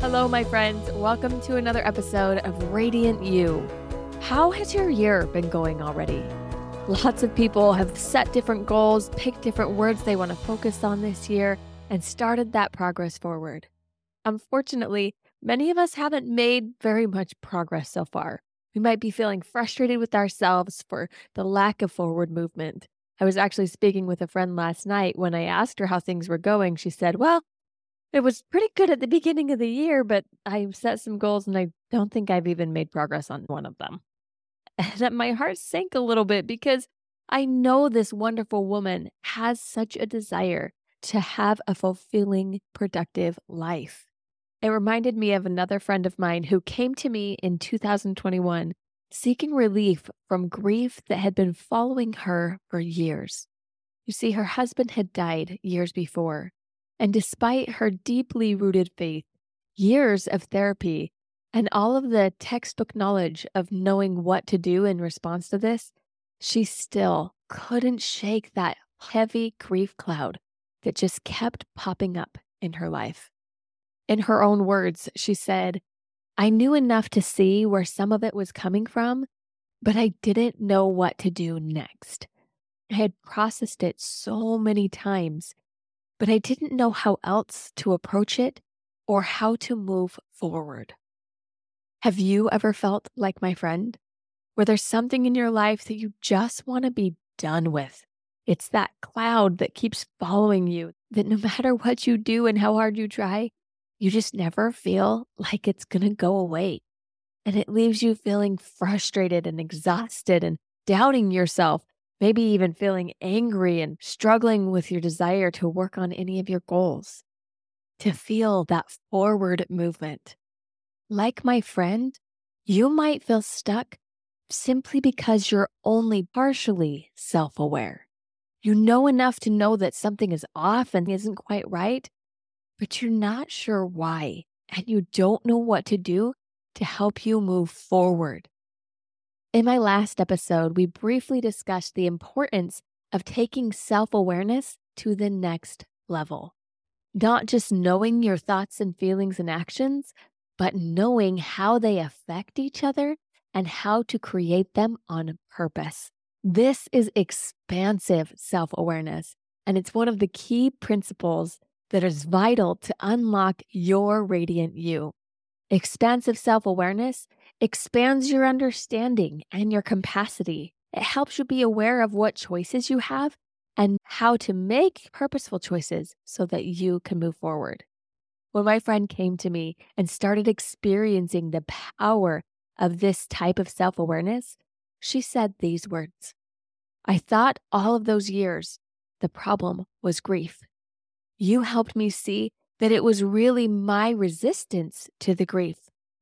Hello, my friends. Welcome to another episode of Radiant You. How has your year been going already? Lots of people have set different goals, picked different words they want to focus on this year, and started that progress forward. Unfortunately, many of us haven't made very much progress so far. We might be feeling frustrated with ourselves for the lack of forward movement. I was actually speaking with a friend last night. When I asked her how things were going, she said, well, it was pretty good at the beginning of the year, but I set some goals and I don't think I've even made progress on one of them. And my heart sank a little bit because I know this wonderful woman has such a desire to have a fulfilling, productive life. It reminded me of another friend of mine who came to me in 2021 seeking relief from grief that had been following her for years. You see, her husband had died years before, and despite her deeply rooted faith, years of therapy, and all of the textbook knowledge of knowing what to do in response to this, she still couldn't shake that heavy grief cloud that just kept popping up in her life. In her own words, she said, I knew enough to see where some of it was coming from, but I didn't know what to do next. I had processed it so many times, but I didn't know how else to approach it or how to move forward. Have you ever felt like my friend, where there's something in your life that you just want to be done with? It's that cloud that keeps following you, that no matter what you do and how hard you try, you just never feel like it's going to go away. And it leaves you feeling frustrated and exhausted and doubting yourself, maybe even feeling angry and struggling with your desire to work on any of your goals. To feel that forward movement. Like my friend, you might feel stuck simply because you're only partially self-aware. You know enough to know that something is off and isn't quite right, but you're not sure why, and you don't know what to do to help you move forward. In my last episode, we briefly discussed the importance of taking self-awareness to the next level. Not just knowing your thoughts and feelings and actions, but knowing how they affect each other and how to create them on purpose. This is expansive self-awareness, and it's one of the key principles that is vital to unlock your radiant you. Expansive self-awareness expands your understanding and your capacity. It helps you be aware of what choices you have and how to make purposeful choices so that you can move forward. When my friend came to me and started experiencing the power of this type of self-awareness, she said these words. I thought all of those years, the problem was grief. You helped me see that it was really my resistance to the grief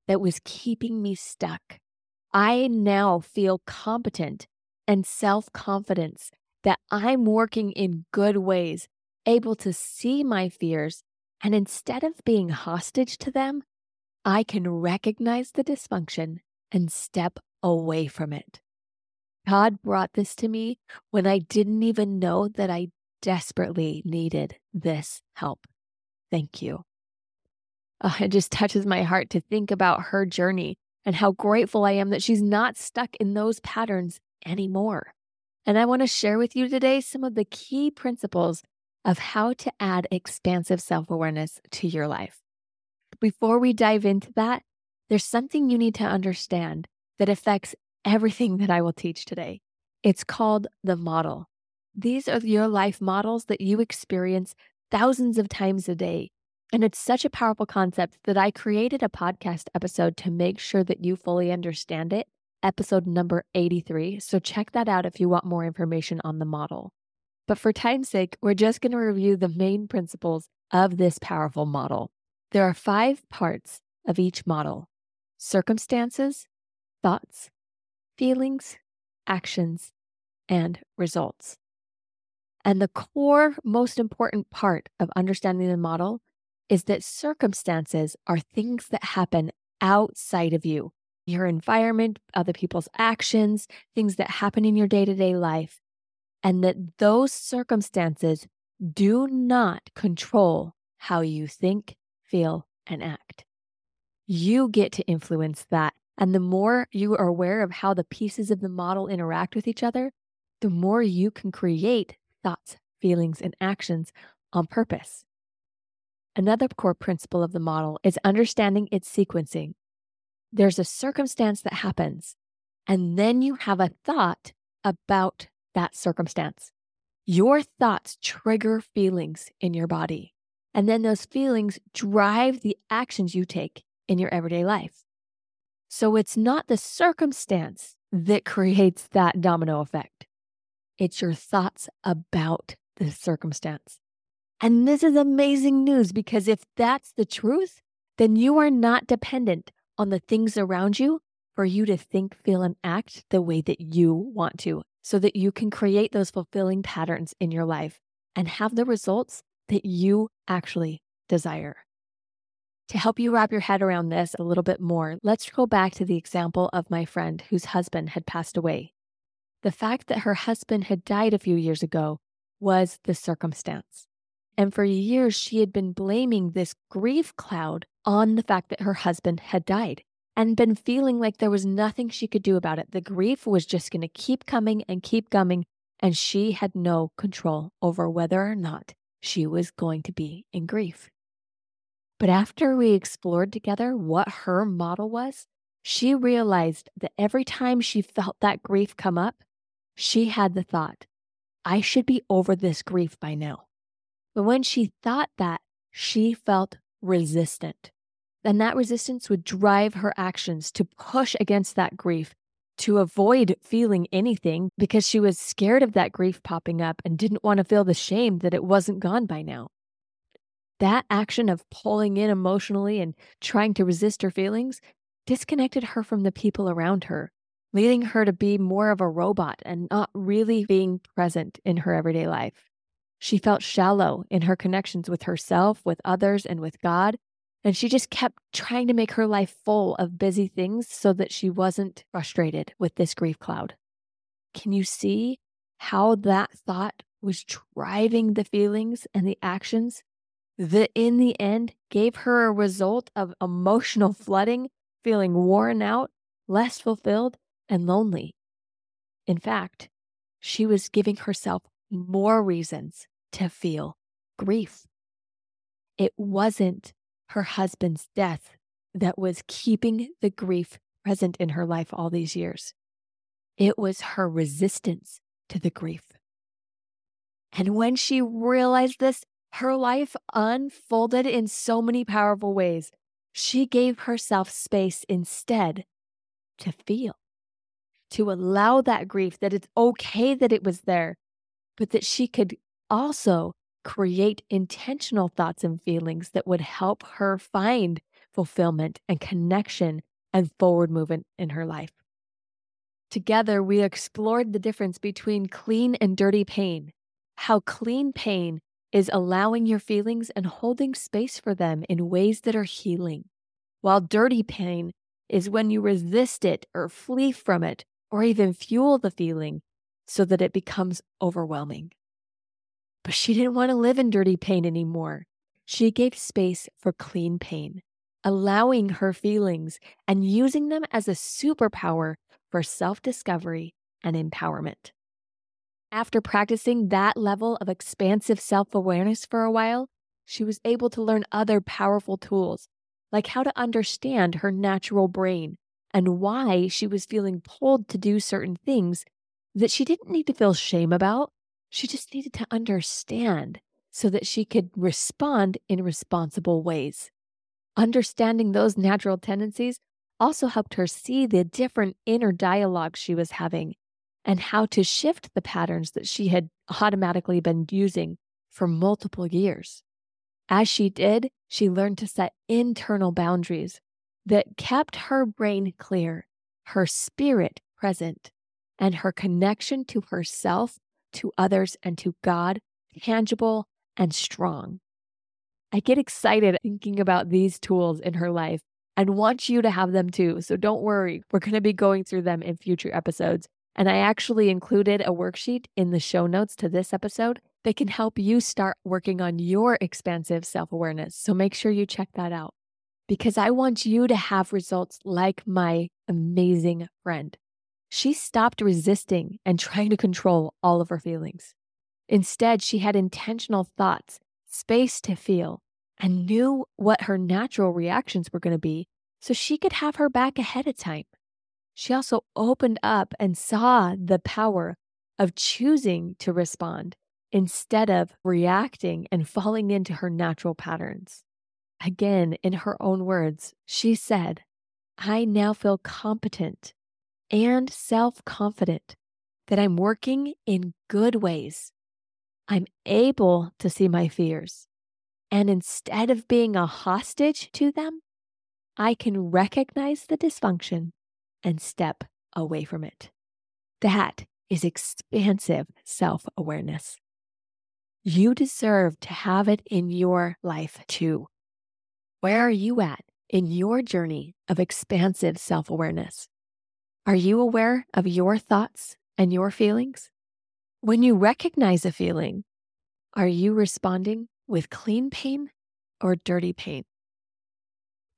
that was keeping me stuck. I now feel competent and self-confidence that I'm working in good ways, able to see my fears, and instead of being hostage to them, I can recognize the dysfunction and step away from it. God brought this to me when I didn't even know that I desperately needed this help. Thank you. It just touches my heart to think about her journey and how grateful I am that she's not stuck in those patterns anymore. And I want to share with you today some of the key principles of how to add expansive self-awareness to your life. Before we dive into that, there's something you need to understand that affects everything that I will teach today. It's called the model. These are your life models that you experience thousands of times a day. And it's such a powerful concept that I created a podcast episode to make sure that you fully understand it, episode number 83. So check that out if you want more information on the model. But for time's sake, we're just going to review the main principles of this powerful model. There are 5 parts of each model: circumstances, thoughts, feelings, actions, and results. And the core, most important part of understanding the model is that circumstances are things that happen outside of you, your environment, other people's actions, things that happen in your day-to-day life, and that those circumstances do not control how you think, feel, and act. You get to influence that. And the more you are aware of how the pieces of the model interact with each other, the more you can create thoughts, feelings, and actions on purpose. Another core principle of the model is understanding its sequencing. There's a circumstance that happens, and then you have a thought about that circumstance. Your thoughts trigger feelings in your body, and then those feelings drive the actions you take in your everyday life. So it's not the circumstance that creates that domino effect. It's your thoughts about the circumstance. And this is amazing news, because if that's the truth, then you are not dependent on the things around you for you to think, feel, and act the way that you want to, so that you can create those fulfilling patterns in your life and have the results that you actually desire. To help you wrap your head around this a little bit more, let's go back to the example of my friend whose husband had passed away. The fact that her husband had died a few years ago was the circumstance. And for years, she had been blaming this grief cloud on the fact that her husband had died and been feeling like there was nothing she could do about it. The grief was just going to keep coming and keep coming, and she had no control over whether or not she was going to be in grief. But after we explored together what her model was, she realized that every time she felt that grief come up, she had the thought, I should be over this grief by now. But when she thought that, she felt resistant. And that resistance would drive her actions to push against that grief, to avoid feeling anything because she was scared of that grief popping up and didn't want to feel the shame that it wasn't gone by now. That action of pulling in emotionally and trying to resist her feelings disconnected her from the people around her, leading her to be more of a robot and not really being present in her everyday life. She felt shallow in her connections with herself, with others, and with God, and she just kept trying to make her life full of busy things so that she wasn't frustrated with this grief cloud. Can you see how that thought was driving the feelings and the actions that in the end gave her a result of emotional flooding, feeling worn out, less fulfilled, and lonely? In fact, she was giving herself more reasons to feel grief. It wasn't her husband's death that was keeping the grief present in her life all these years. It was her resistance to the grief. And when she realized this, her life unfolded in so many powerful ways. She gave herself space instead to feel, to allow that grief, that it's okay that it was there, but that she could also create intentional thoughts and feelings that would help her find fulfillment and connection and forward movement in her life. Together, we explored the difference between clean and dirty pain, how clean pain is allowing your feelings and holding space for them in ways that are healing, while dirty pain is when you resist it or flee from it or even fuel the feeling so that it becomes overwhelming. But she didn't want to live in dirty pain anymore. She gave space for clean pain, allowing her feelings and using them as a superpower for self-discovery and empowerment. After practicing that level of expansive self-awareness for a while, she was able to learn other powerful tools, like how to understand her natural brain and why she was feeling pulled to do certain things that she didn't need to feel shame about. She just needed to understand so that she could respond in responsible ways. Understanding those natural tendencies also helped her see the different inner dialogues she was having and how to shift the patterns that she had automatically been using for multiple years. As she did, she learned to set internal boundaries that kept her brain clear, her spirit present, and her connection to herself, to others, and to God tangible and strong. I get excited thinking about these tools in her life and want you to have them too. So don't worry, we're going to be going through them in future episodes. And I actually included a worksheet in the show notes to this episode that can help you start working on your expansive self-awareness. So make sure you check that out. because I want you to have results like my amazing friend. She stopped resisting and trying to control all of her feelings. Instead, she had intentional thoughts, space to feel, and knew what her natural reactions were going to be so she could have her back ahead of time. She also opened up and saw the power of choosing to respond instead of reacting and falling into her natural patterns. Again, in her own words, she said, "I now feel competent and self-confident that I'm working in good ways. I'm able to see my fears. And instead of being a hostage to them, I can recognize the dysfunction and step away from it." That is expansive self-awareness. You deserve to have it in your life too. Where are you at in your journey of expansive self-awareness? Are you aware of your thoughts and your feelings? When you recognize a feeling, are you responding with clean pain or dirty pain?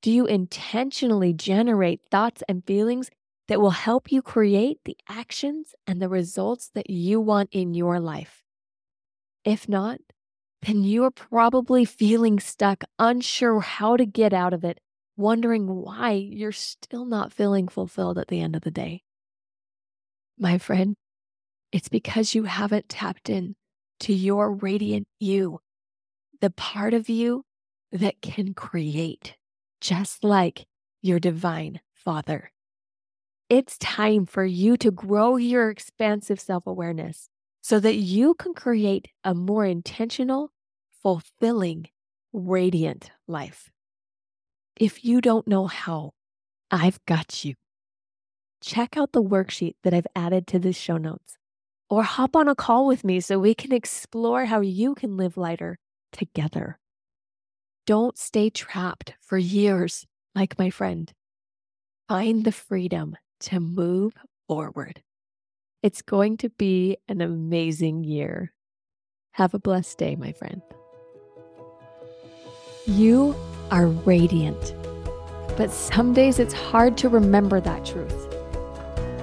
Do you intentionally generate thoughts and feelings that will help you create the actions and the results that you want in your life? If not, then you are probably feeling stuck, unsure how to get out of it, wondering why you're still not feeling fulfilled at the end of the day. My friend, it's because you haven't tapped in to your radiant you, the part of you that can create, just like your divine father. It's time for you to grow your expansive self-awareness so that you can create a more intentional, fulfilling, radiant life. If you don't know how, I've got you. Check out the worksheet that I've added to the show notes. Or hop on a call with me so we can explore how you can live lighter together. Don't stay trapped for years like my friend. Find the freedom to move forward. It's going to be an amazing year. Have a blessed day, my friend. You are radiant, but some days it's hard to remember that truth.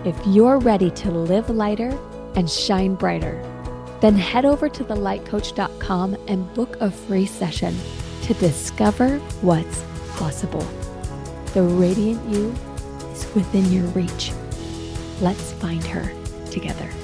If you're ready to live lighter and shine brighter, then head over to thelightcoach.com and book a free session to discover what's possible. The radiant you is within your reach. Let's find her together.